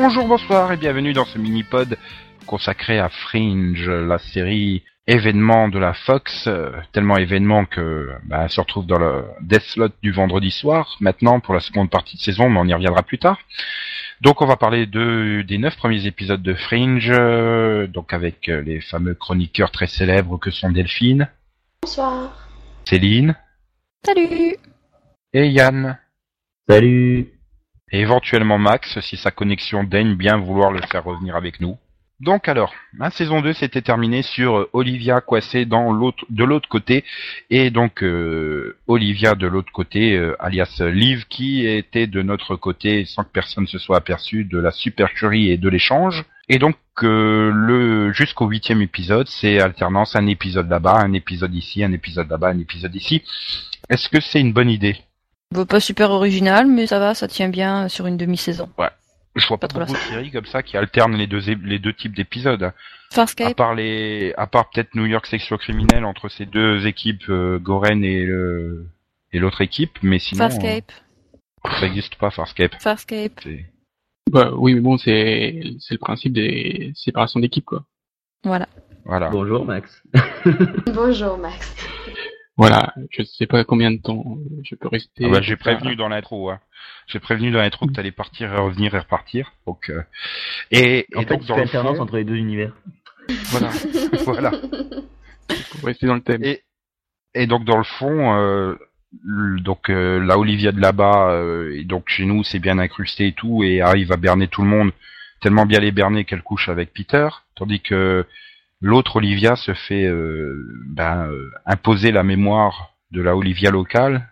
Bonjour, bonsoir et bienvenue dans ce mini-pod consacré à Fringe, la série événement de la Fox, tellement événement que elle se retrouve dans le Death Slot du vendredi soir, maintenant pour la seconde partie de saison, mais on y reviendra plus tard. Donc on va parler des 9 premiers épisodes de Fringe, donc avec les fameux chroniqueurs très célèbres que sont Delphine. Bonsoir. Céline. Salut. Et Yann. Salut. Et éventuellement Max, si sa connexion daigne bien vouloir le faire revenir avec nous. Donc alors, la saison 2 s'était terminée sur Olivia coincée de l'autre côté, et donc Olivia de l'autre côté, alias Liv, qui était de notre côté, sans que personne se soit aperçu, de la supercherie et de l'échange. Et donc jusqu'au 8e épisode, c'est alternance, un épisode là-bas, un épisode ici, un épisode là-bas, un épisode ici. Est-ce que c'est une bonne idée? Pas super original, mais ça va, ça tient bien sur une demi-saison. Ouais. Je vois pas beaucoup de séries comme ça qui alternent les deux types d'épisodes. Farscape. À part peut-être New York Sexo Criminel entre ces deux équipes, Goren et l'autre équipe, mais sinon... Farscape. Ça n'existe pas, Farscape. Farscape. Oui, mais bon, c'est le principe des séparations d'équipes, quoi. Voilà. Bonjour, Max. Bonjour, Max. Voilà, je sais pas combien de temps je peux rester. J'ai prévenu dans l'intro, hein. J'ai prévenu dans l'intro que t'allais partir et revenir et repartir. Donc, donc c'est l'alternance entre les deux univers. Voilà, voilà. Pour rester dans le thème. Et donc dans le fond, la Olivia de là-bas, et donc chez nous c'est bien incrusté et tout, et arrive à berner tout le monde, tellement bien les berner qu'elle couche avec Peter, tandis que l'autre Olivia se fait imposer la mémoire de la Olivia locale.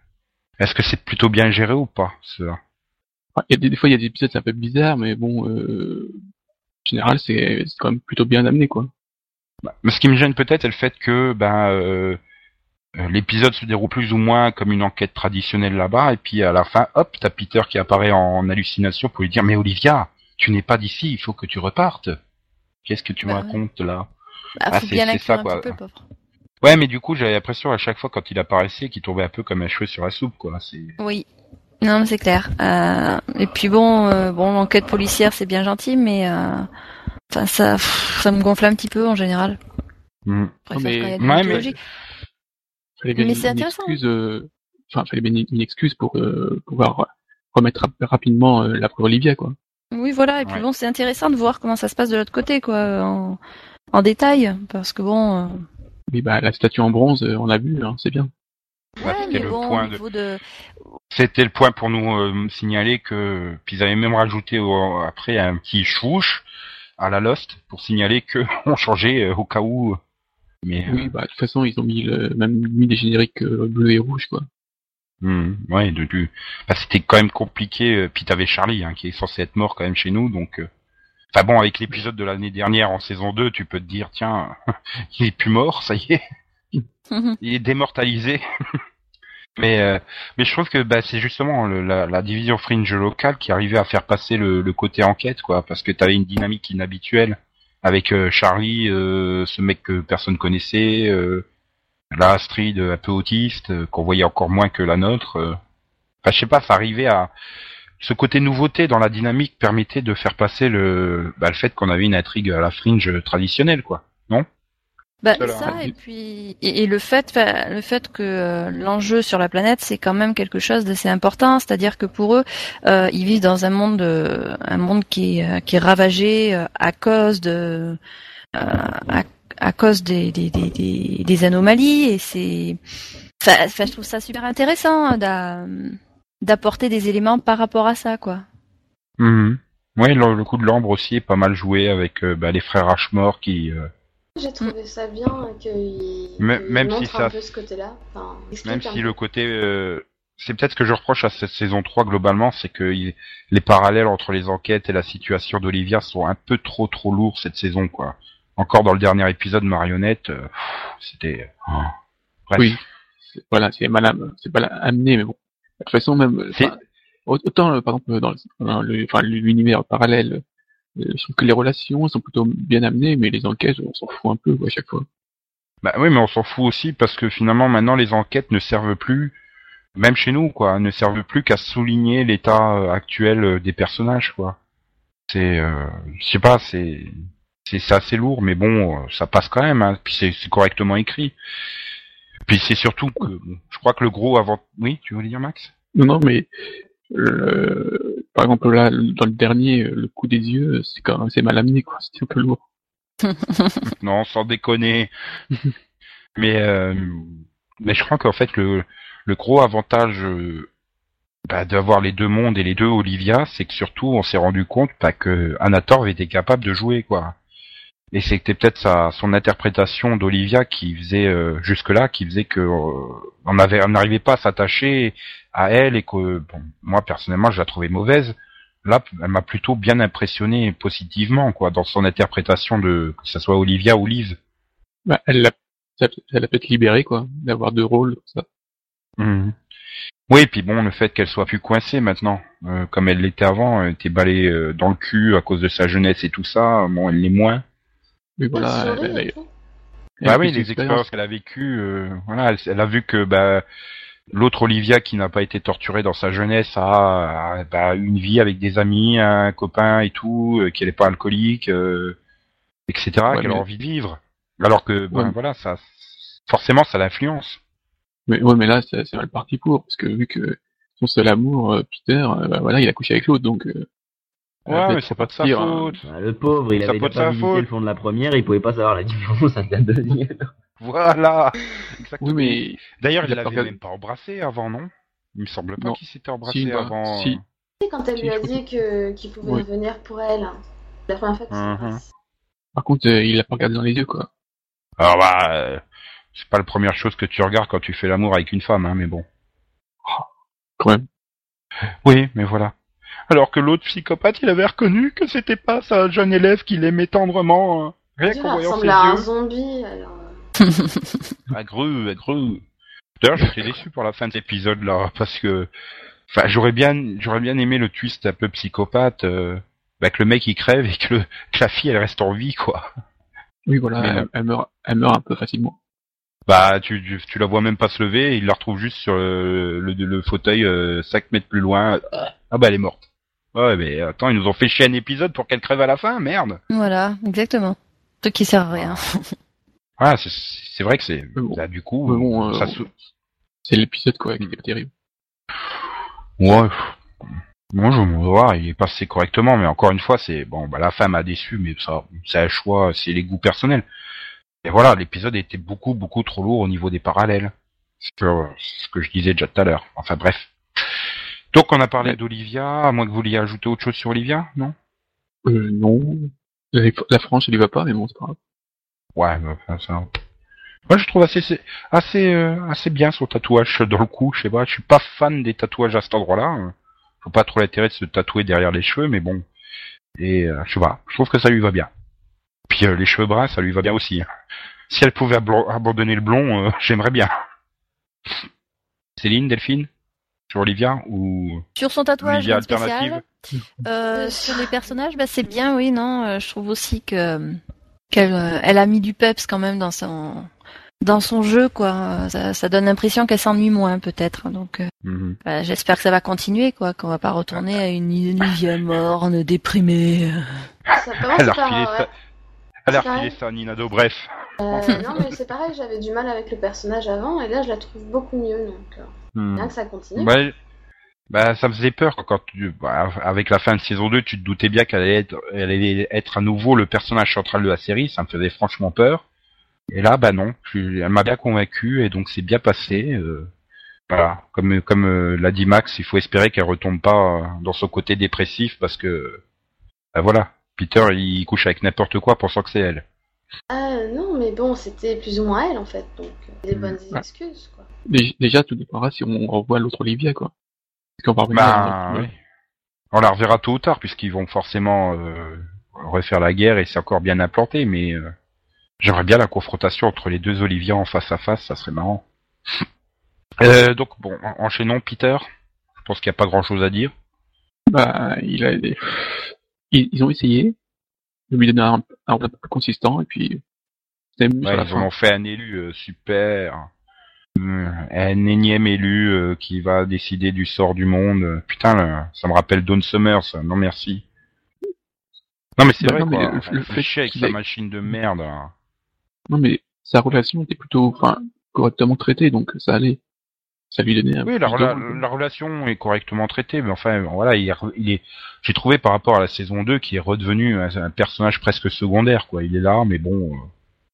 Est-ce que c'est plutôt bien géré ou pas, ça? Des fois, il y a des épisodes un peu bizarres, mais bon, en général, c'est quand même plutôt bien amené, quoi. Ce qui me gêne peut-être, c'est le fait que l'épisode se déroule plus ou moins comme une enquête traditionnelle là-bas, et puis à la fin, hop, t'as Peter qui apparaît en hallucination pour lui dire « Mais Olivia, tu n'es pas d'ici, il faut que tu repartes. Qu'est-ce que tu me racontes, là ?» faut bien c'est ça, quoi. Un petit peu, pauvre. Ouais, mais du coup, j'avais l'impression à chaque fois quand il apparaissait qu'il tombait un peu comme un cheveu sur la soupe, quoi. Oui, non, mais c'est clair. Et puis bon, l'enquête policière, c'est bien gentil, mais ça me gonfle un petit peu en général. Mais c'est intéressant. Fallait bien une excuse pour pouvoir remettre rapidement la preuve Olivia, quoi. Oui, voilà. Et puis bon, c'est intéressant de voir comment ça se passe de l'autre côté, quoi. En détail, parce que bon... Oui, la statue en bronze, on l'a vu, hein, c'est bien. Ouais, c'était le point pour nous signaler que... Puis ils avaient même rajouté après un petit chouche à la Lost pour signaler qu'on changeait au cas où. Mais, oui, de toute façon, ils ont mis même mis des génériques bleus et rouges, quoi. Ouais, c'était quand même compliqué. Puis t'avais Charlie, hein, qui est censé être mort quand même chez nous, donc... avec l'épisode de l'année dernière en saison 2, tu peux te dire, tiens, il est plus mort, ça y est. Il est démortalisé. mais je trouve que c'est justement la division Fringe locale qui arrivait à faire passer le côté enquête, quoi, parce que t'avais une dynamique inhabituelle avec Charlie, ce mec que personne connaissait, la Astrid un peu autiste, qu'on voyait encore moins que la nôtre. Je sais pas, ça arrivait à... Ce côté nouveauté dans la dynamique permettait de faire passer le fait qu'on avait une intrigue à la Fringe traditionnelle, quoi, non? Et le fait que l'enjeu sur la planète, c'est quand même quelque chose d'assez important, c'est-à-dire que pour eux, ils vivent dans un monde qui est ravagé à cause des anomalies, et je trouve ça super intéressant d'apporter des éléments par rapport à ça, quoi. Oui, le coup de l'ambre aussi est pas mal joué avec les frères Ashmore qui... J'ai trouvé ça bien qu'ils montrent un peu ce côté-là. Enfin, même si le côté... c'est peut-être ce que je reproche à cette saison 3 globalement, c'est que les parallèles entre les enquêtes et la situation d'Olivia sont un peu trop lourds cette saison, quoi. Encore dans le dernier épisode, Marionnette, c'était... Bref. Oui, c'est mal amené, mais bon. De toute façon, même autant par exemple dans l'univers parallèle, je trouve que les relations sont plutôt bien amenées, mais les enquêtes, on s'en fout un peu, quoi, à chaque fois. Oui, mais on s'en fout aussi parce que finalement maintenant les enquêtes ne servent plus, même chez nous, quoi, ne servent plus qu'à souligner l'état actuel des personnages, quoi. je sais pas, c'est assez lourd, mais bon, ça passe quand même, hein. Puis c'est correctement écrit. Puis c'est surtout que, bon, je crois que le gros avant... Oui, tu voulais dire, Max ? Non, mais... par exemple, là, dans le dernier, le coup des yeux, c'est quand même assez mal amené, quoi. C'était un peu lourd. Non, sans déconner. Mais je crois qu'en fait, le gros avantage d'avoir les deux mondes et les deux Olivia, c'est que surtout, on s'est rendu compte que Anatov était capable de jouer, quoi. Et c'était peut-être son interprétation d'Olivia qui faisait jusque-là, qui faisait que on n'arrivait pas à s'attacher à elle et que bon, moi personnellement je la trouvais mauvaise. Là, elle m'a plutôt bien impressionné positivement, quoi, dans son interprétation de que ça soit Olivia ou Liv. Bah, elle l'a peut-être libérée, quoi, d'avoir deux rôles comme ça. Mmh. Oui, et puis bon, le fait qu'elle soit plus coincée maintenant, comme elle l'était avant, elle était balayée dans le cul à cause de sa jeunesse et tout ça. Bon, elle l'est moins. Mais voilà, oui, les expériences qu'elle a vécues, voilà, elle a vu que l'autre Olivia qui n'a pas été torturée dans sa jeunesse a une vie avec des amis, un copain et tout, qu'elle n'est pas alcoolique, etc., ouais, qu'elle a envie de vivre. Alors que, voilà, ça, forcément, ça l'influence. Mais ouais, mais là, c'est mal parti parce que vu que son seul amour, Peter, voilà, il a couché avec l'autre, donc. Ouais, mais c'est pas de sa faute. Hein. Le pauvre, il avait pas visité le fond de la première, il pouvait pas savoir la différence avec la deuxième. Voilà. Exactement. Oui, mais... D'ailleurs, il l'avait même pas embrassé avant, non ? Il me semble pas qu'il s'était embrassé avant. Si. Quand elle lui a dit qu'il pouvait venir pour elle, la première fois que ça passe. Par contre, il l'a pas regardé dans les yeux, quoi. Alors c'est pas la première chose que tu regardes quand tu fais l'amour avec une femme, hein, mais bon. Oh, quand même. Oui, mais voilà. Alors que l'autre psychopathe, il avait reconnu que c'était pas sa jeune élève qu'il aimait tendrement. Rien qu'en voyant ses yeux. Elle ressemble à un zombie, alors. Agreux. D'ailleurs, j'étais déçu pour la fin de l'épisode, là, parce que... Enfin, j'aurais bien aimé le twist un peu psychopathe, que le mec, il crève et que la fille, elle reste en vie, quoi. Oui, voilà, elle meurt un peu facilement. Bah, tu la vois même pas se lever, et il la retrouve juste sur le fauteuil 5 mètres plus loin. Ah bah, elle est morte. Ouais, mais attends, ils nous ont fait chier un épisode pour qu'elle crève à la fin, merde. Voilà, exactement. Truc qui sert à rien. Ah, c'est vrai que c'est... Là, du coup, c'est l'épisode, quoi, qui est terrible. Ouais, moi, je me vois, il est passé correctement, mais encore une fois, c'est... Bon, bah, la fin m'a déçu, mais ça, c'est un choix, c'est les goûts personnels. Et voilà, l'épisode était beaucoup, beaucoup trop lourd au niveau des parallèles. C'est ce que je disais déjà tout à l'heure. Enfin, bref. Donc, on a parlé d'Olivia, à moins que vous vouliez ajouter autre chose sur Olivia, non ? Non. La France, elle y va pas, mais bon, c'est pas grave. Ouais, mais enfin, ça... Moi, je trouve assez bien son tatouage dans le cou, je sais pas. Je suis pas fan des tatouages à cet endroit-là. Je vois pas trop l'intérêt de se tatouer derrière les cheveux, mais bon. Et, je sais pas, je trouve que ça lui va bien. Puis, les cheveux bruns, ça lui va bien aussi. Si elle pouvait abandonner le blond, j'aimerais bien. Céline, Delphine ? Sur Olivia ou sur son tatouage spécial sur les personnages, c'est bien, oui, non, je trouve aussi qu'elle a mis du peps quand même dans son jeu, quoi. Ça donne l'impression qu'elle s'ennuie moins, peut-être. Donc j'espère que ça va continuer, quoi, qu'on va pas retourner à une Olivia morne, déprimée. Ça commence elle a refilé ça, Nina Dobrev. Non, mais c'est pareil, j'avais du mal avec le personnage avant, et là je la trouve beaucoup mieux, donc. Bien que ça continue. Ça me faisait peur quand avec la fin de saison 2, tu te doutais bien qu'elle allait être à nouveau le personnage central de la série, ça me faisait franchement peur. Et là, non, elle m'a bien convaincu et donc c'est bien passé. Voilà, comme l'a dit Max, il faut espérer qu'elle retombe pas dans son côté dépressif parce que voilà, Peter il couche avec n'importe quoi pensant que c'est elle. Non, mais bon, c'était plus ou moins elle en fait, donc des bonnes excuses, quoi. Déjà, tout dépendra si on revoit l'autre Olivia, quoi. Parce qu'on oui. On la reverra tôt ou tard, puisqu'ils vont forcément refaire la guerre et c'est encore bien implanté, mais j'aimerais bien la confrontation entre les deux Olivia en face à face, ça serait marrant. Donc, bon, enchaînons, Peter. Je pense qu'il n'y a pas grand chose à dire. Ils ont essayé de lui donner un rôle un peu plus consistant, et puis... ils en ont fait un élu super... un énième élu qui va décider du sort du monde. Putain, ça me rappelle Dawn Summers. Non merci. Non mais c'est bah vrai non, quoi, mais le fait chier avec sa machine de merde. Hein. Non mais sa relation était plutôt correctement traitée, donc ça allait. Ça lui donnait un oui, la relation est correctement traitée, mais enfin voilà, il est j'ai trouvé par rapport à la saison 2 qu'il est redevenu un personnage presque secondaire quoi, il est là mais bon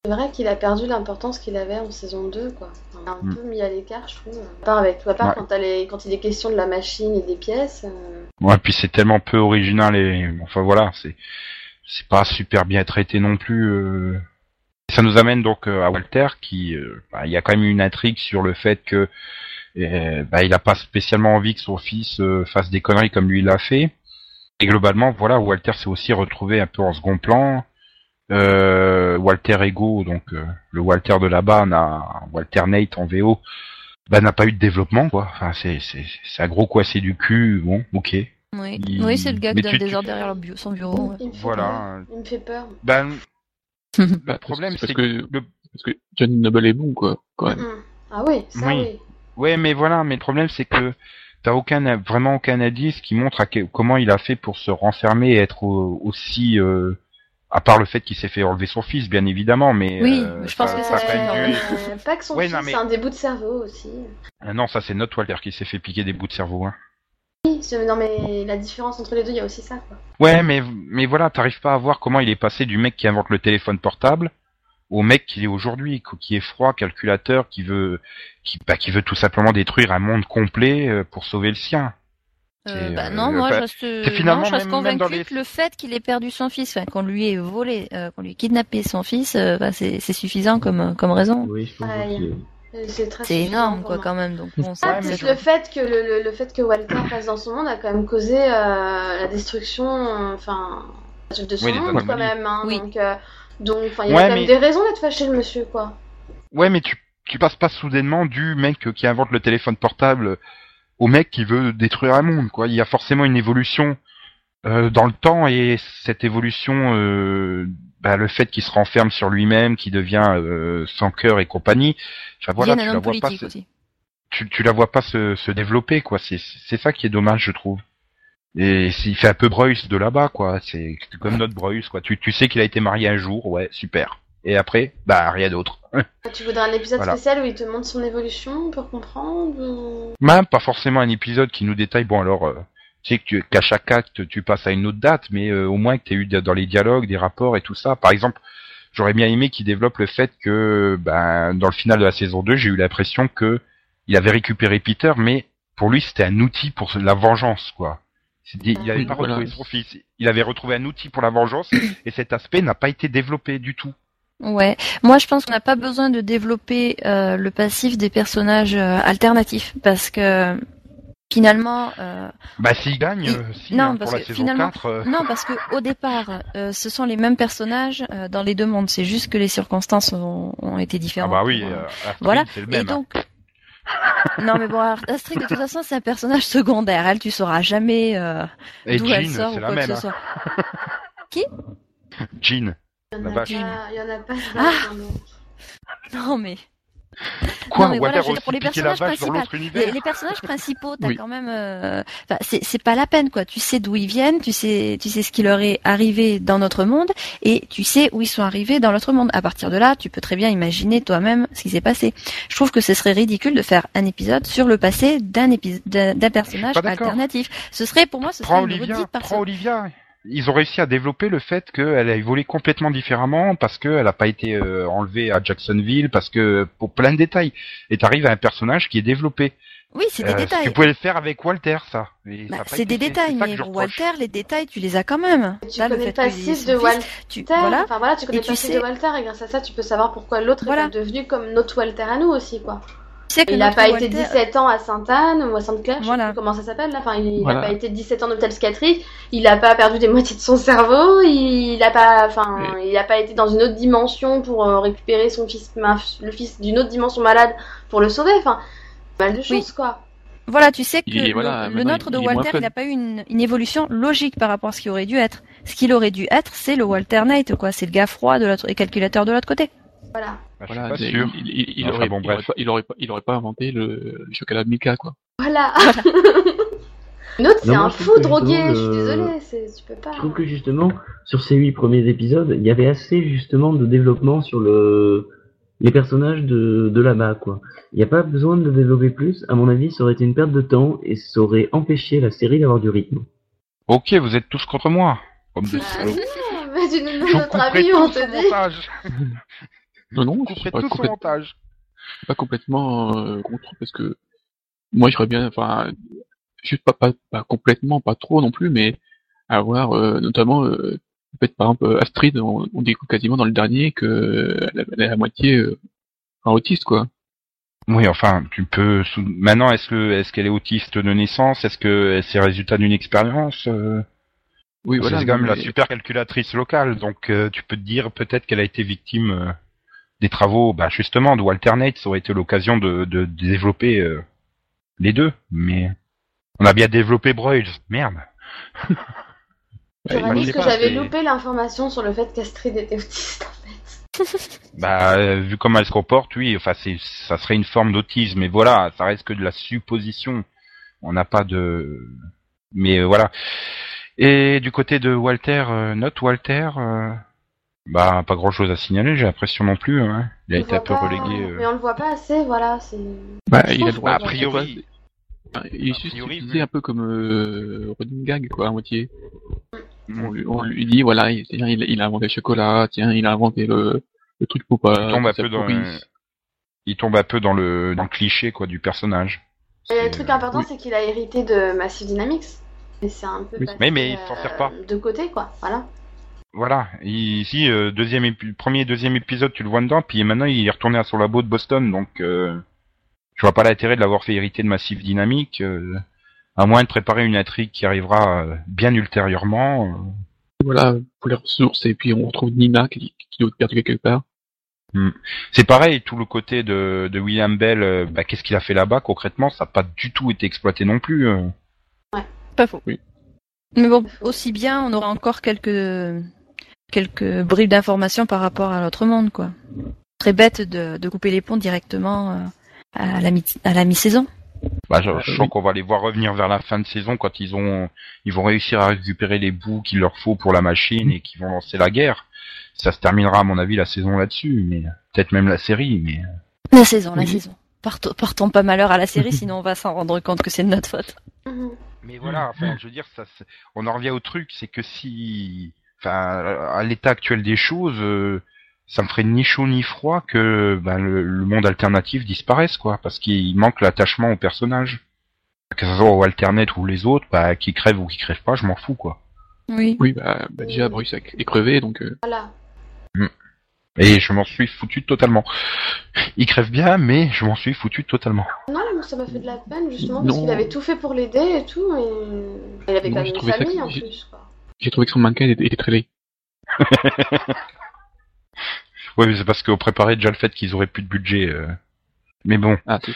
C'est vrai qu'il a perdu l'importance qu'il avait en saison 2 quoi. On l'a un peu mis à l'écart, je trouve. À part quand il est question de la machine et des pièces. Ouais, puis c'est tellement peu original et enfin voilà, c'est pas super bien traité non plus. Ça nous amène donc à Walter qui y a quand même une intrigue sur le fait que il a pas spécialement envie que son fils fasse des conneries comme lui l'a fait. Et globalement, voilà, Walter s'est aussi retrouvé un peu en second plan. Walter Ego, donc le Walter de là-bas, Walternate en VO, n'a pas eu de développement quoi. Enfin, c'est à gros quoi, c'est du cul, bon, ok. Oui, oui c'est le gars qui donne des heures derrière son bureau. Ouais. Il me fait peur. Le problème parce que John Noble est bon quoi, quand même. Ah oui, ça oui. Ouais, mais voilà, mais le problème c'est que t'as vraiment aucun indice qui montre comment il a fait pour se renfermer et être aussi à part le fait qu'il s'est fait enlever son fils, bien évidemment, mais... Oui, je pense que ça se fait... Pas que son fils, c'est un des bouts de cerveau, aussi. Non, ça, c'est notre Walter qui s'est fait piquer des bouts de cerveau. Hein. Oui, non, mais la différence entre les deux, il y a aussi ça, quoi. Ouais, mais voilà, t'arrives pas à voir comment il est passé du mec qui invente le téléphone portable au mec qui est aujourd'hui, qui est froid, calculateur, qui veut tout simplement détruire un monde complet pour sauver le sien. Je reste convaincue que le fait qu'il ait perdu son fils, qu'on lui ait volé, qu'on lui ait kidnappé son fils, c'est suffisant comme raison. Oui, c'est énorme quoi quand même. Donc bon, le fait que le fait que Walter passe dans son monde a quand même causé la destruction, de son monde quand même. Hein, oui. Donc il y a quand même des raisons d'être fâché le monsieur quoi. Ouais, mais tu passes pas soudainement du mec qui invente le téléphone portable au mec qui veut détruire un monde, quoi. Il y a forcément une évolution dans le temps, et cette évolution, le fait qu'il se renferme sur lui-même, qu'il devient sans cœur et compagnie, tu la vois pas se développer, quoi. C'est ça qui est dommage, je trouve. Et il fait un peu Broyles de là-bas, quoi. C'est comme notre Broyles, quoi. Tu sais qu'il a été marié un jour, ouais, super. Et après, rien d'autre. Tu voudrais un épisode spécial où il te montre son évolution pour comprendre ou... Même pas forcément un épisode qui nous détaille. Bon alors, tu sais qu'à chaque acte, tu passes à une autre date, mais au moins que tu aies eu dans les dialogues, des rapports et tout ça. Par exemple, j'aurais bien aimé qu'il développe le fait que dans le final de la saison 2, j'ai eu l'impression que il avait récupéré Peter, mais pour lui, c'était un outil pour la vengeance, quoi. Il n'avait pas retrouvé son fils. Il avait retrouvé un outil pour la vengeance et cet aspect n'a pas été développé du tout. Ouais, moi je pense qu'on n'a pas besoin de développer le passif des personnages alternatifs parce que finalement. S'ils gagnent, pour la saison 4. Non, parce que au départ, ce sont les mêmes personnages dans les deux mondes. C'est juste que les circonstances ont été différentes. Ah bah oui, Astrid, voilà. C'est le même. Et donc, non mais bon, Astrid de toute façon c'est un personnage secondaire. Elle, tu sauras jamais d'où elle sort ou quoi que ce soit. Qui? Jean. Il y en a pas. Non mais. Quoi, non, mais voilà, pour les personnages principaux. Les personnages principaux, t'as quand même. C'est pas la peine quoi. Tu sais d'où ils viennent, tu sais ce qui leur est arrivé dans notre monde et tu sais où ils sont arrivés dans l'autre monde. À partir de là, tu peux très bien imaginer toi-même ce qui s'est passé. Je trouve que ce serait ridicule de faire un épisode sur le passé d'un personnage alternatif. Ce serait une redite par ça. Olivia. Ils ont réussi à développer le fait qu'elle a évolué complètement différemment parce qu'elle n'a pas été enlevée à Jacksonville, parce que pour plein de détails. Et t'arrives à un personnage qui est développé. Oui, c'est des détails. Tu pouvais le faire avec Walter, ça. C'est des détails, mais pour Walter, les détails, tu les as quand même. Tu connais le passif de Walter. Tu connais le passif de Walter, et grâce à ça, tu peux savoir pourquoi l'autre est devenu comme notre Walter à nous aussi, quoi. Il n'a pas été 17 ans à Sainte-Anne ou à Sainte-Claire, je sais plus comment ça s'appelle là. Enfin, il n'a pas été 17 ans en hôpital psychiatrique, il n'a pas perdu des moitiés de son cerveau, il n'a pas été dans une autre dimension pour récupérer son fils, le fils d'une autre dimension malade pour le sauver. Enfin, mal de choses quoi. Voilà, tu sais que le nôtre de Walter, il n'a pas eu une évolution logique par rapport à ce qu'il aurait dû être. Ce qu'il aurait dû être, c'est le Walternate quoi, c'est le gars froid et calculateur de l'autre côté. Voilà. Bah, je suis pas sûr. Il aurait pas inventé le chocolat Milka quoi. Voilà. L'autre, c'est un fou drogué, je suis désolée, tu peux pas... Je trouve que justement, sur ces 8 premiers épisodes, il y avait assez justement de développement sur les personnages de là-bas, quoi. Il n'y a pas besoin de développer plus, à mon avis, ça aurait été une perte de temps et ça aurait empêché la série d'avoir du rythme. Ok, vous êtes tous contre moi. Comme des salauds. Mais tu nous donnes notre avis, on te dit. Non, je suis pas complètement contre, parce que moi j'aurais bien, enfin, juste pas complètement, pas trop non plus, mais avoir notamment, peut-être par exemple Astrid, on découvre quasiment dans le dernier qu'elle est à moitié autiste, quoi. Oui, enfin, tu peux. Maintenant, est-ce qu'elle est autiste de naissance? Est-ce que c'est le résultat d'une expérience? Oui, voilà. C'est quand même la supercalculatrice locale, donc tu peux te dire peut-être qu'elle a été victime des travaux, bah justement, de Walternate. Ça aurait été l'occasion de développer les deux, mais on a bien développé Broyles, merde. J'aurais dit que j'avais loupé l'information sur le fait qu'Astrid était autiste, en fait. Bah, vu comment elle se comporte, oui, enfin, ça serait une forme d'autisme, mais voilà, ça reste que de la supposition. On n'a pas de... Mais voilà... Et du côté de Walter, bah pas grand chose à signaler, j'ai l'impression non plus, hein. Il a été un peu relégué. Mais on le voit pas assez, voilà. C'est... Bah, il a droit, a priori. Il est juste utilisé un peu comme running gag, quoi, à moitié. On lui dit, voilà, il a inventé le chocolat, tiens, il a inventé le truc pour pas... Il tombe un peu dans le cliché, quoi, du personnage. Et le truc important, c'est qu'il a hérité de Massive Dynamics. Mais c'est un peu mais il s'en sert pas. De côté, quoi, voilà. Voilà, ici, premier et deuxième épisode, tu le vois dedans, puis maintenant il est retourné à son labo de Boston, donc je vois pas l'intérêt de l'avoir fait hériter de Massive Dynamics, à moins de préparer une intrigue qui arrivera bien ultérieurement. Voilà, pour les ressources, et puis on retrouve Nina qui doit être perdue quelque part. C'est pareil, tout le côté de William Bell, qu'est-ce qu'il a fait là-bas, concrètement, ça n'a pas du tout été exploité non plus. Pas faux. Oui. Mais bon, aussi bien, on aura encore quelques bribes d'informations par rapport à notre monde, quoi. Très bête de couper les ponts directement à la mi-saison. Bah, je sens qu'on va les voir revenir vers la fin de saison quand ils vont réussir à récupérer les bouts qu'il leur faut pour la machine et qu'ils vont lancer la guerre. Ça se terminera, à mon avis, la saison là-dessus, mais peut-être même la série, mais... La saison. Partons pas malheur à la série, sinon on va s'en rendre compte que c'est de notre faute. Mais voilà, enfin, je veux dire, on en revient au truc, c'est que si, enfin, à l'état actuel des choses, ça me ferait ni chaud ni froid que le monde alternatif disparaisse, quoi, parce qu'il manque l'attachement au personnage. Que ce soit au Alternate ou les autres, qui crèvent ou qui crèvent pas, je m'en fous, quoi. Oui. Oui, déjà, Bruce est crevé, donc. Voilà. Et je m'en suis foutu totalement. Il crève bien, mais je m'en suis foutu totalement. Non, mais ça m'a fait de la peine, justement, parce qu'il avait tout fait pour l'aider et tout, et il avait pas de famille, en plus, quoi. J'ai trouvé que son mannequin était très laid. Ouais, mais c'est parce qu'on préparait déjà le fait qu'ils auraient plus de budget. Mais bon. Ah, tout.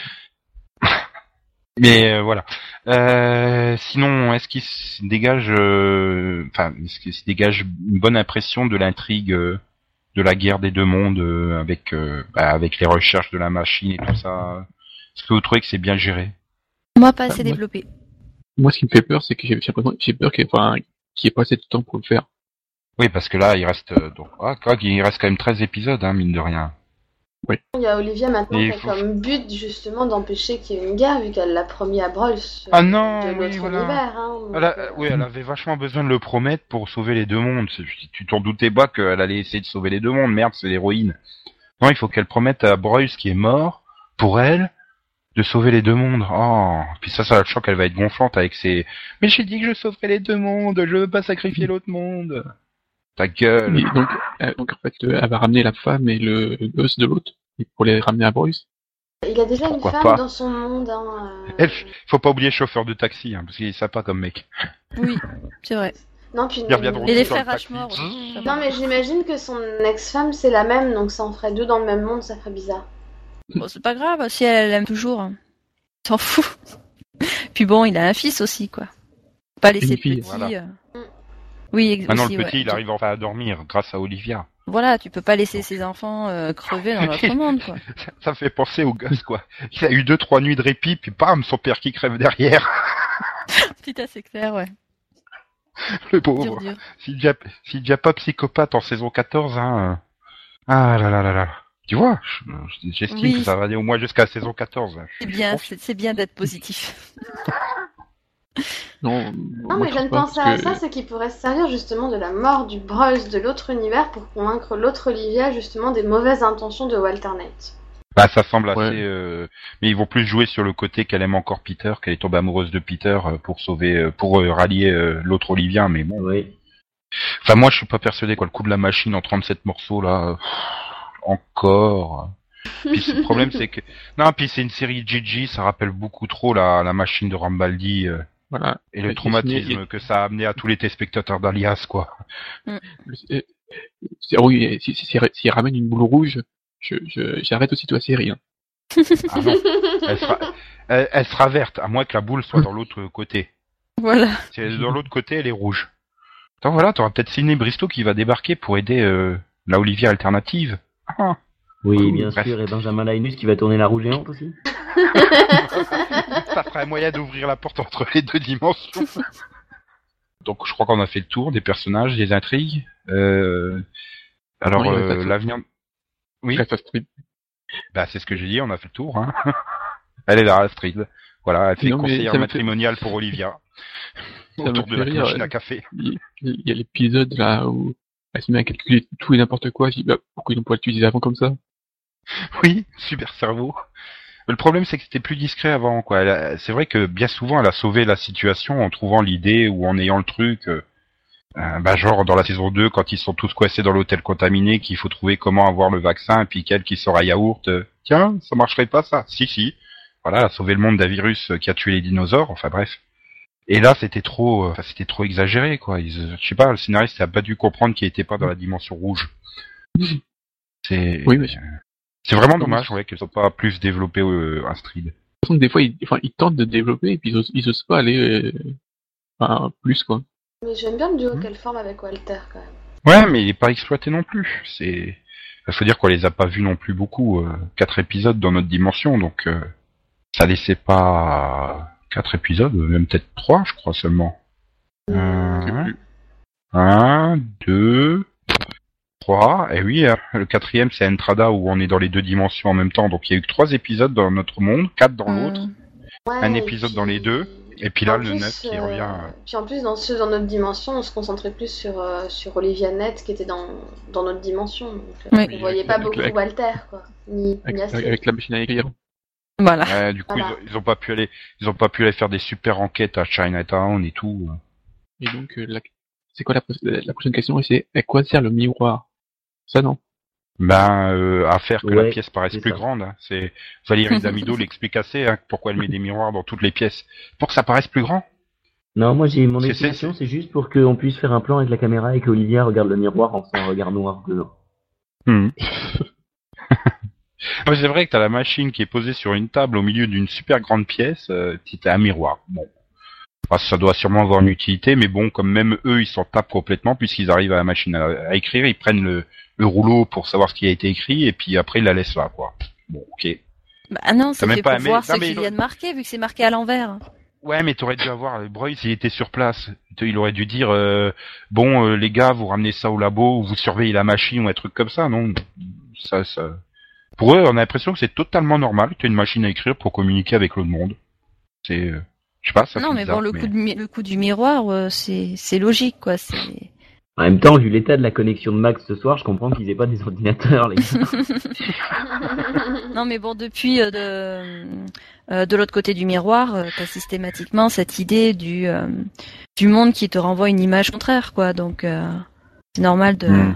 Mais voilà. Sinon, est-ce qu'il se dégage... est-ce qu'il se dégage une bonne impression de l'intrigue de la guerre des deux mondes, avec les recherches de la machine et tout ça? Est-ce que vous trouvez que c'est bien géré? Moi, pas assez développé. Moi, ce qui me fait peur, c'est que j'ai peur qu'il n'y ait pas assez de temps pour le faire. Oui, parce que là, il reste quand même 13 épisodes, hein, mine de rien. Oui. Il y a Olivia maintenant qui a comme but, justement, d'empêcher qu'il y ait une guerre, vu qu'elle l'a promis à Broyles univers. Hein, elle avait vachement besoin de le promettre pour sauver les deux mondes. Tu t'en doutais pas qu'elle allait essayer de sauver les deux mondes, merde, c'est l'héroïne. Non, il faut qu'elle promette à Broyles, qui est mort, pour elle, de sauver les deux mondes. Oh, puis ça je sens qu'elle va être gonflante avec ses... Mais j'ai dit que je sauverais les deux mondes, je veux pas sacrifier l'autre monde. Ta gueule. Donc en fait, elle va ramener la femme et le gosse de l'autre pour les ramener à Broyles. Il a déjà une femme dans son monde. Faut pas oublier chauffeur de taxi, hein, parce qu'il est sympa comme mec. Oui, c'est vrai. Non, puis et les frères Ashmore. Non, mais j'imagine que son ex-femme c'est la même, donc ça en ferait deux dans le même monde, ça ferait bizarre. Bon, c'est pas grave, si elle l'aime toujours, hein. S'en fout. Puis bon, il a un fils aussi, quoi. Pas laisser petit. Voilà. Oui, exactement. Maintenant, le petit, il arrive enfin à dormir grâce à Olivia. Voilà, tu peux pas laisser ses enfants crever dans notre monde, quoi. Ça fait penser au gosse, quoi. Il a eu 2-3 nuits de répit, puis bam, son père qui crève derrière. Petite, c'est clair, ouais. Le pauvre. Si déjà pas psychopathe en saison 14, hein. Ah là là là là. Tu vois, j'estime que ça va aller au moins jusqu'à saison 14. C'est bien, c'est bien d'être positif. Non, mais je viens de penser à ça, c'est qu'il pourrait se servir justement de la mort du Broyles de l'autre univers pour convaincre l'autre Olivia justement des mauvaises intentions de Walternate. Bah, ça semble assez... Ouais. Mais ils vont plus jouer sur le côté qu'elle aime encore Peter, qu'elle est tombée amoureuse de Peter pour sauver, pour rallier l'autre Olivia, mais bon... Oui. Enfin, moi, je suis pas persuadé, quoi. Le coup de la machine en 37 morceaux, là... Encore. Puis le problème c'est que non, puis c'est une série Gigi, ça rappelle beaucoup trop la machine de Rambaldi, voilà. Et le traumatisme que ça a amené à tous les téléspectateurs d'Alias, quoi. Oui, si ramène une boule rouge, j'arrête aussitôt la série. Hein. Ah non, elle sera verte, à moins que la boule soit dans l'autre côté. Voilà. Si elle est dans l'autre côté, elle est rouge. Attends, voilà, t'auras peut-être Sydney Bristow qui va débarquer pour aider la Olivia alternative. Ah. Oui, bien sûr, et Benjamin Linus qui va tourner la roue géante aussi. Ça ferait un moyen d'ouvrir la porte entre les deux dimensions. Donc je crois qu'on a fait le tour des personnages, des intrigues. Alors oui, l'avenir... Oui. Bah, c'est ce que j'ai dit, on a fait le tour. Hein. Elle est là, Astrid. Voilà, elle fait conseillère matrimoniale pour Olivia. Autour de la machine à café. Il y a l'épisode là où... Elle se met à calculer tout et n'importe quoi. Je dis, bah, pourquoi ils n'ont pas l'utilisé avant comme ça? Oui, super cerveau. Le problème, c'est que c'était plus discret avant, quoi. C'est vrai que bien souvent, elle a sauvé la situation en trouvant l'idée ou en ayant le truc. Genre dans la saison 2, quand ils sont tous coincés dans l'hôtel contaminé, qu'il faut trouver comment avoir le vaccin, puis qu'elle qui sort à yaourt. Tiens, ça marcherait pas, ça. Si. Voilà, elle a sauvé le monde d'un virus qui a tué les dinosaures. Enfin, bref. Et là, c'était trop exagéré, quoi. Je sais pas, le scénariste a pas dû comprendre qu'il était pas dans la dimension rouge. C'est vraiment dommage, ouais, qu'ils soient pas plus développés Astrid. Des fois, ils tentent de développer et puis ils osent pas aller plus, quoi. Mais j'aime bien le duo qu'elle forme avec Walter, quand même. Ouais, mais il est pas exploité non plus. Il faut dire qu'on les a pas vus non plus beaucoup. 4 épisodes dans notre dimension, donc ça laissait pas... 4 épisodes, même peut-être 3, je crois seulement. 1, 2, 3, et oui, le quatrième c'est Entrada où on est dans les deux dimensions en même temps, donc il y a eu que 3 épisodes dans notre monde, 4 dans l'autre, un épisode dans les deux, et puis là le 9 qui revient... Puis en plus, dans notre dimension, on se concentrait plus sur Olivia Nett qui était dans notre dimension, donc on voyait pas beaucoup Walter, quoi, ni Astrid. Avec la machine à écrire. Voilà. Du coup, voilà. Ils ont pas pu aller faire des super enquêtes à Chinatown et tout. Et donc, c'est quoi la prochaine question? C'est à quoi sert le miroir? Ça non? À faire que la pièce paraisse plus grande. Hein. C'est Valérie Damido l'explique assez, hein, pourquoi elle met des miroirs dans toutes les pièces, pour que ça paraisse plus grand. Non, moi j'ai mon explication, c'est juste pour qu'on puisse faire un plan avec la caméra et que Olivia regarde le miroir en faisant un regard noir dedans. C'est vrai que t'as la machine qui est posée sur une table au milieu d'une super grande pièce, t'as un miroir. Bon, ça doit sûrement avoir une utilité, mais bon, comme même eux, ils s'en tapent complètement puisqu'ils arrivent à la machine à écrire, ils prennent le rouleau pour savoir ce qui a été écrit et puis après ils la laissent là, quoi. Bon, ok. Bah non, c'est fait pour voir ce qu'il y a de marqué vu que c'est marqué à l'envers. Ouais, mais t'aurais dû avoir Broyles, s'il était sur place, il aurait dû dire les gars, vous ramenez ça au labo, ou vous surveillez la machine ou un truc comme ça, non? Ça. Pour eux, on a l'impression que c'est totalement normal que tu aies une machine à écrire pour communiquer avec l'autre monde. C'est, je sais pas, ça. Non, mais bizarre, bon, le coup du miroir, c'est logique, quoi. C'est... En même temps, vu l'état de la connexion de Max ce soir, je comprends qu'ils aient pas des ordinateurs, les gars. Non, mais bon, depuis de l'autre côté du miroir, t'as systématiquement cette idée du monde qui te renvoie une image contraire, quoi. Donc, c'est normal de,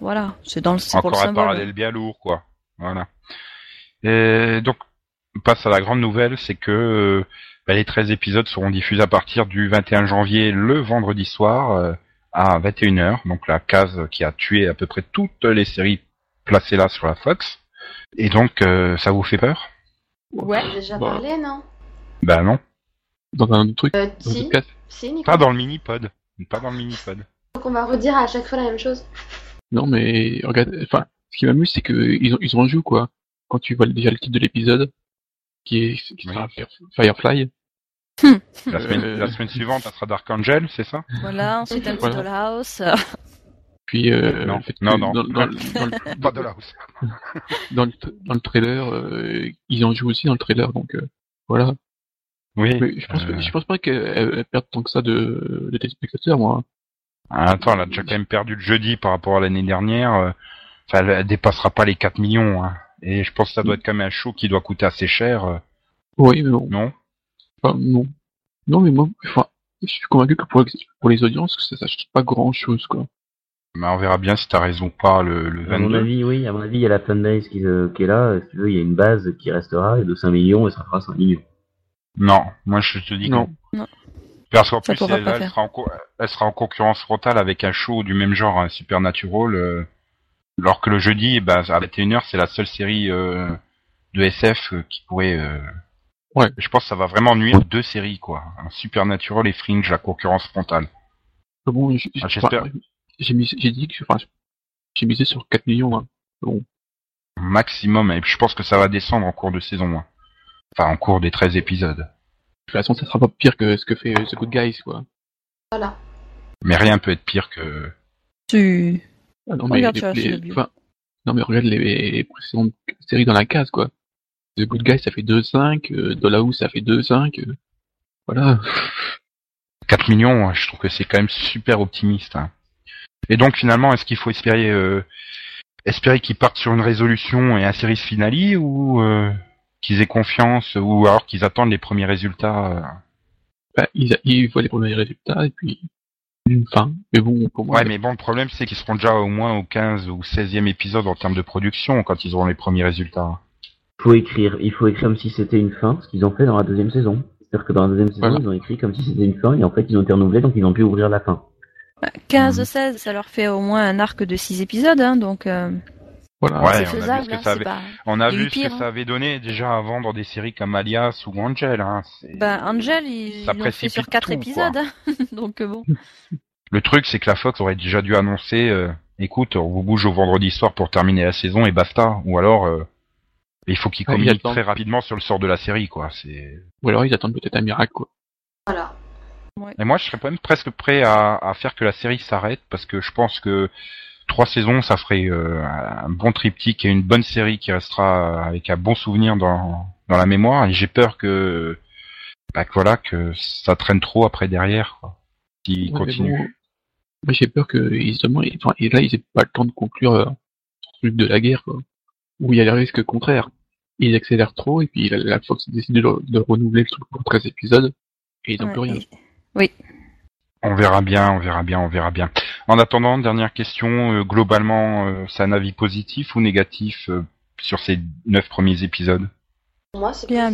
voilà, c'est pour le symbole. Encore un parallèle bien lourd, quoi. Voilà. Et donc, on passe à la grande nouvelle, c'est que les 13 épisodes seront diffusés à partir du 21 janvier, le vendredi soir, à 21h. Donc la case qui a tué à peu près toutes les séries placées là sur la Fox. Et donc, ça vous fait peur? Ouais, déjà parlé, non? Bah non. Dans un truc pas dans le mini-pod. Pas dans le mini-pod. Donc on va redire à chaque fois la même chose. Non, mais regarde... Enfin... Ce qui m'amuse, c'est qu'ils en jouent, quoi. Quand tu vois déjà le titre de l'épisode, qui sera Firefly, La semaine suivante, elle sera Dark Angel, c'est ça? Voilà, ensuite elle sera Dollhouse. Puis non, pas Dollhouse. Dans le trailer, ils en jouent aussi dans le trailer, donc voilà. Oui. Mais je pense pas qu'elle perde tant que ça de téléspectateurs, moi. Ah, attends, elle a déjà quand même perdu le jeudi par rapport à l'année dernière. Enfin, elle dépassera pas les 4 millions. Hein. Et je pense que ça doit être quand même un show qui doit coûter assez cher. Oui, mais bon. Non. Enfin, non. Non, mais moi, enfin, je suis convaincu que pour les audiences, ça s'achète pas grand-chose, quoi. Mais on verra bien si t'as raison ou pas le 22. À mon avis, il y a la fanbase qui est là. Si tu veux, il y a une base qui restera et de 5 millions, et ça fera 5 millions. Non, moi je te dis non. Parce qu'en plus, elle sera en concurrence frontale avec un show du même genre, hein, Supernatural, alors que le jeudi, à 21h, c'est la seule série de SF qui pourrait... Ouais. Je pense que ça va vraiment nuire deux séries, quoi. Hein, Supernatural et Fringe, la concurrence frontale. Bon, j'espère... J'ai misé sur 4 millions. Hein. Bon. Maximum, et je pense que ça va descendre en cours de saison. Hein. Enfin, en cours des 13 épisodes. De toute façon, ça sera pas pire que ce que fait The Good Guys, quoi. Voilà. Mais rien peut être pire que... regarde les précédentes séries dans la case, quoi. The Good Guys, ça fait 2,5. Dollhouse, ça fait 2,5. Voilà. 4 millions, je trouve que c'est quand même super optimiste. Hein. Et donc, finalement, est-ce qu'il faut espérer qu'ils partent sur une résolution et un series finale ou... qu'ils aient confiance, ou alors qu'ils attendent les premiers résultats. Ils voient les premiers résultats, et puis une fin. Mais bon, pour moi... Ouais, mais bon, le problème, c'est qu'ils seront déjà au moins au 15 ou 16e épisode en termes de production, quand ils auront les premiers résultats. Il faut écrire comme si c'était une fin, ce qu'ils ont fait dans la deuxième saison. C'est-à-dire que dans la deuxième saison, ils ont écrit comme si c'était une fin, et en fait, ils ont été renouvelés, donc ils n'ont pu ouvrir la fin. 15 ou 16, ça leur fait au moins un arc de 6 épisodes, hein, donc... Voilà. Ouais, on a vu ce que ça avait donné déjà avant dans des séries comme Alias ou Angel. Hein. Angel, ils l'ont fait sur 4 épisodes. Donc bon. Le truc, c'est que la Fox aurait déjà dû annoncer écoute, on vous bouge au vendredi soir pour terminer la saison et basta. Ou alors, il faut qu'ils communiquent très rapidement sur le sort de la série, quoi. Ou alors ils attendent peut-être un miracle, quoi. Voilà. Ouais. Et moi, je serais même presque prêt à faire que la série s'arrête parce que je pense que 3 saisons, ça ferait un bon triptyque et une bonne série qui restera avec un bon souvenir dans la mémoire. Et j'ai peur que ça traîne trop après derrière, quoi. S'ils continuent. Moi, j'ai peur que ils aient pas le temps de conclure le truc de la guerre, quoi. Où il y a le risque contraire. Ils accélèrent trop et puis la Fox décide de renouveler le truc pour 13 épisodes et ils n'ont plus rien. Oui. On verra bien. En attendant, dernière question, globalement, c'est un avis positif ou négatif sur ces 9 premiers épisodes? Pour moi, c'est bien.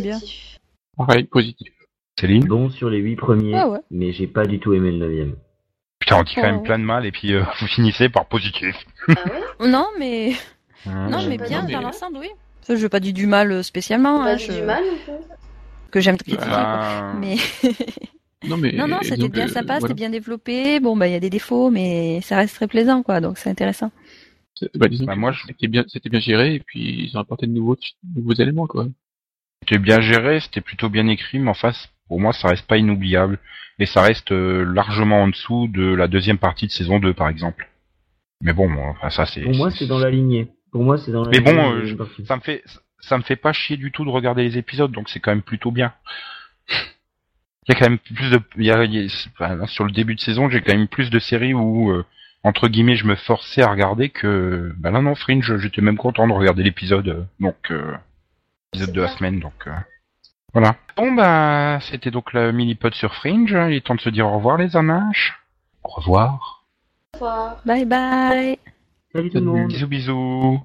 Pareil, positif. Céline? Bon, sur les 8 premiers, mais j'ai pas du tout aimé le 9e. Putain, on dit quand même plein de mal, et puis vous finissez par positif. Ah ouais? Non, mais bien, dans l'ensemble, oui. Je n'ai pas dit du mal spécialement. Du mal, en fait. Que j'aime critiquer, quoi. Mais... Non, c'était bien sympa, c'était bien développé. Bon, il y a des défauts, mais ça reste très plaisant, quoi. Donc, c'est intéressant. C'était bien géré, et puis ils ont apporté de nouveaux éléments, quoi. C'était bien géré, c'était plutôt bien écrit, mais enfin, pour moi, ça reste pas inoubliable. Et ça reste largement en dessous de la deuxième partie de saison 2, par exemple. Mais bon, enfin, ça, c'est... Pour moi, c'est dans la lignée. Mais bon, ça me fait pas chier du tout de regarder les épisodes, donc c'est quand même plutôt bien. Il y a quand même plus de... sur le début de saison, j'ai quand même plus de séries où, entre guillemets, je me forçais à regarder que... Bah là, non, Fringe, j'étais même content de regarder l'épisode. Donc, l'épisode de la semaine, donc... voilà. Bon, c'était donc le mini-pod sur Fringe. Il est temps de se dire au revoir, les anaches. Au revoir. Bye bye. Salut tout le monde. Bisous.